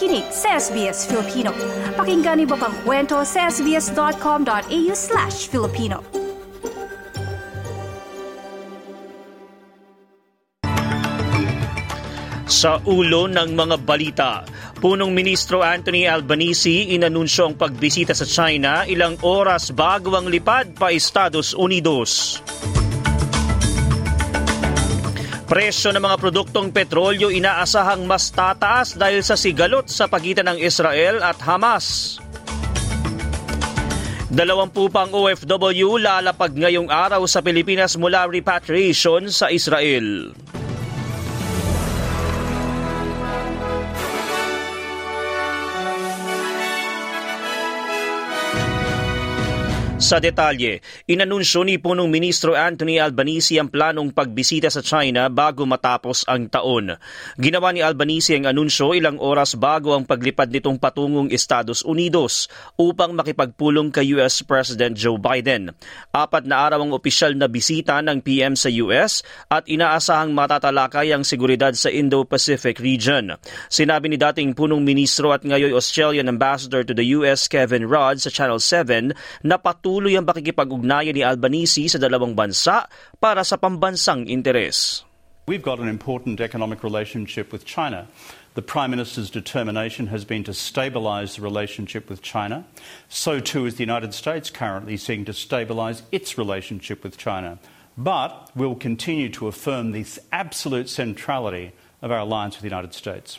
nakikinig sa SBS Filipino. Pakinggan niyo pang kwento sa sbs.com.au/Filipino. Sa ulo ng mga balita, Punong Ministro Anthony Albanese inanunsyo ang pagbisita sa China ilang oras bago ang lipad pa Estados Unidos. Presyo ng mga produktong petrolyo inaasahang mas tataas dahil sa sigalot sa pagitan ng Israel at Hamas. 20 pang OFW lalapag ngayong araw sa Pilipinas mula repatriation sa Israel. Sa detalye, inanunsyo ni Punong Ministro Anthony Albanese ang planong pagbisita sa China bago matapos ang taon. Ginawa ni Albanese ang anunsyo ilang oras bago ang paglipad nitong patungong Estados Unidos upang makipagpulong kay US President Joe Biden. 4 na araw ang opisyal na bisita ng PM sa US at inaasahang matatalakay ang seguridad sa Indo-Pacific region. Sinabi ni dating Punong Ministro at ngayon Australian Ambassador to the US Kevin Rudd sa Channel 7 na patuloy ang pakikipag-ugnayan ni Albanese sa dalawang bansa para sa pambansang interes. We've got an important economic relationship with China. The Prime Minister's determination has been to stabilise the relationship with China. So too is the United States currently seeking to stabilise its relationship with China. But we'll continue to affirm the absolute centrality of our alliance with the United States.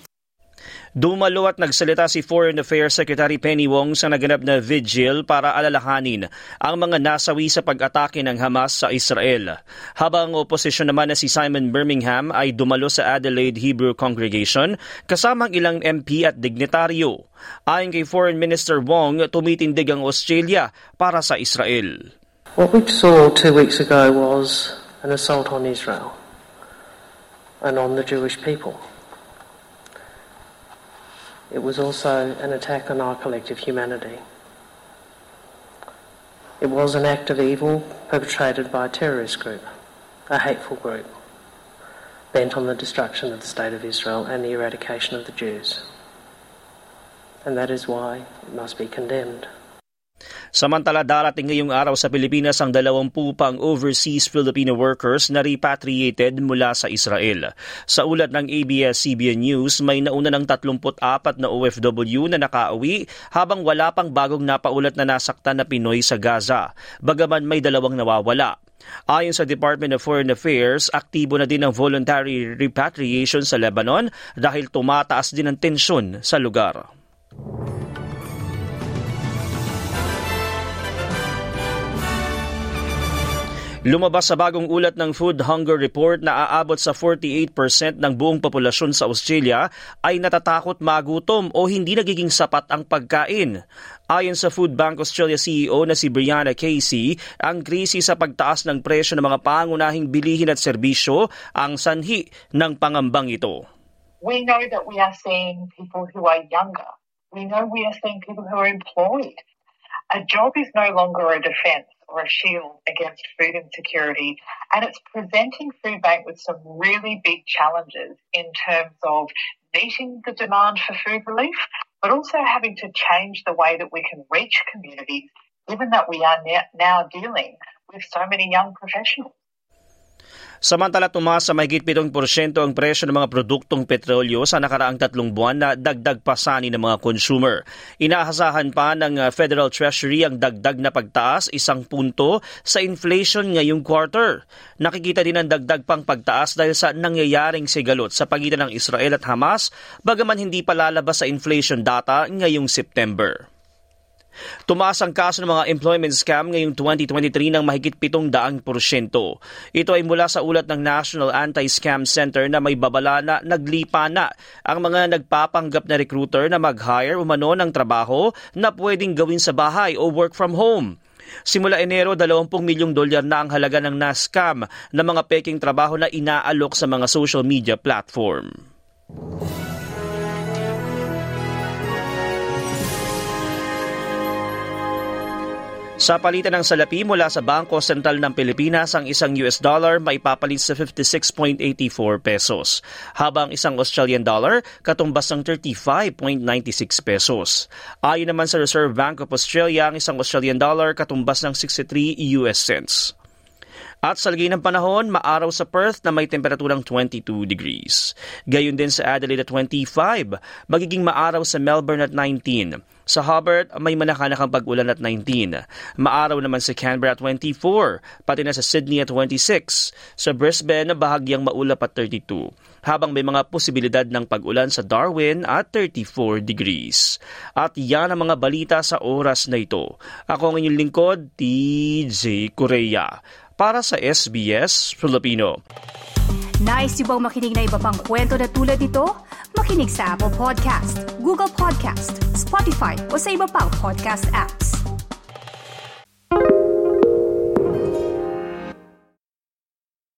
Dumalo at nagsalita si Foreign Affairs Secretary Penny Wong sa naganap na vigil para alalahanin ang mga nasawi sa pag-atake ng Hamas sa Israel. Habang oposisyon naman na si Simon Birmingham ay dumalo sa Adelaide Hebrew Congregation kasamang ilang MP at dignitaryo. Ayon kay Foreign Minister Wong, tumitindig ang Australia para sa Israel. What we saw 2 weeks ago was an assault on Israel and on the Jewish people. It was also an attack on our collective humanity. It was an act of evil perpetrated by a terrorist group, a hateful group, bent on the destruction of the State of Israel and the eradication of the Jews. And that is why it must be condemned. Samantala, darating ngayong araw sa Pilipinas ang 20 pang overseas Filipino workers na repatriated mula sa Israel. Sa ulat ng ABS-CBN News, may nauna ng 34 na OFW na nakauwi habang wala pang bagong napaulat na nasaktan na Pinoy sa Gaza, bagaman may 2 nawawala. Ayon sa Department of Foreign Affairs, aktibo na din ang voluntary repatriation sa Lebanon dahil tumataas din ang tensyon sa lugar. Lumabas sa bagong ulat ng Food Hunger Report na aabot sa 48% ng buong populasyon sa Australia ay natatakot magutom o hindi nagiging sapat ang pagkain. Ayon sa Food Bank Australia CEO na si Brianna Casey, ang krisis sa pagtaas ng presyo ng mga pangunahing bilihin at serbisyo ang sanhi ng pangambang ito. We know that we are seeing people who are younger. We know we are seeing people who are employed. A job is no longer a defense or a shield against food insecurity, and it's presenting Food Bank with some really big challenges in terms of meeting the demand for food relief, but also having to change the way that we can reach communities, given that we are now dealing with so many young professionals. Samantala, tumaas sa mahigit 7% ang presyo ng mga produktong petrolyo sa nakaraang 3 buwan na dagdag pasanin ng mga consumer. Inaasahan pa ng Federal Treasury ang dagdag na pagtaas 1 punto sa inflation ngayong quarter. Nakikita din ang dagdag pang pagtaas dahil sa nangyayaring sigalot sa pagitan ng Israel at Hamas, bagaman hindi pa lalabas sa inflation data ngayong September. Tumaas ang kaso ng mga employment scam ngayong 2023 ng mahigit 700%. Ito ay mula sa ulat ng National Anti-Scam Center na may babala na naglipa na ang mga nagpapanggap na recruiter na mag-hire umano ng trabaho na pwedeng gawin sa bahay o work from home. Simula Enero, $20 milyong na ang halaga ng na-scam na mga peking trabaho na inaalok sa mga social media platform. Sa palitan ng salapi mula sa Bangko Sentral ng Pilipinas, ang isang US dollar maipapalit sa 56.84 pesos, habang isang Australian dollar katumbas ng 35.96 pesos. Ayon naman sa Reserve Bank of Australia, ang isang Australian dollar katumbas ng 63 US cents. At sa lagay ng panahon, maaraw sa Perth na may temperaturang 22 degrees. Gayon din sa Adelaide at 25, magiging maaraw sa Melbourne at 19. Sa Hobart, may manakanakang pag-ulan at 19. Maaraw naman sa Canberra at 24, pati na sa Sydney at 26. Sa Brisbane, bahagyang maulap at 32. Habang may mga posibilidad ng pag-ulan sa Darwin at 34 degrees. At yan ang mga balita sa oras na ito. Ako ang inyong lingkod, TJ Correa. Para sa SBS Filipino. Nice yung bang makinig na iba pang kwento na tulad ito? Makinig sa Apple Podcast, Google Podcast, Spotify o sa iba pang podcast apps.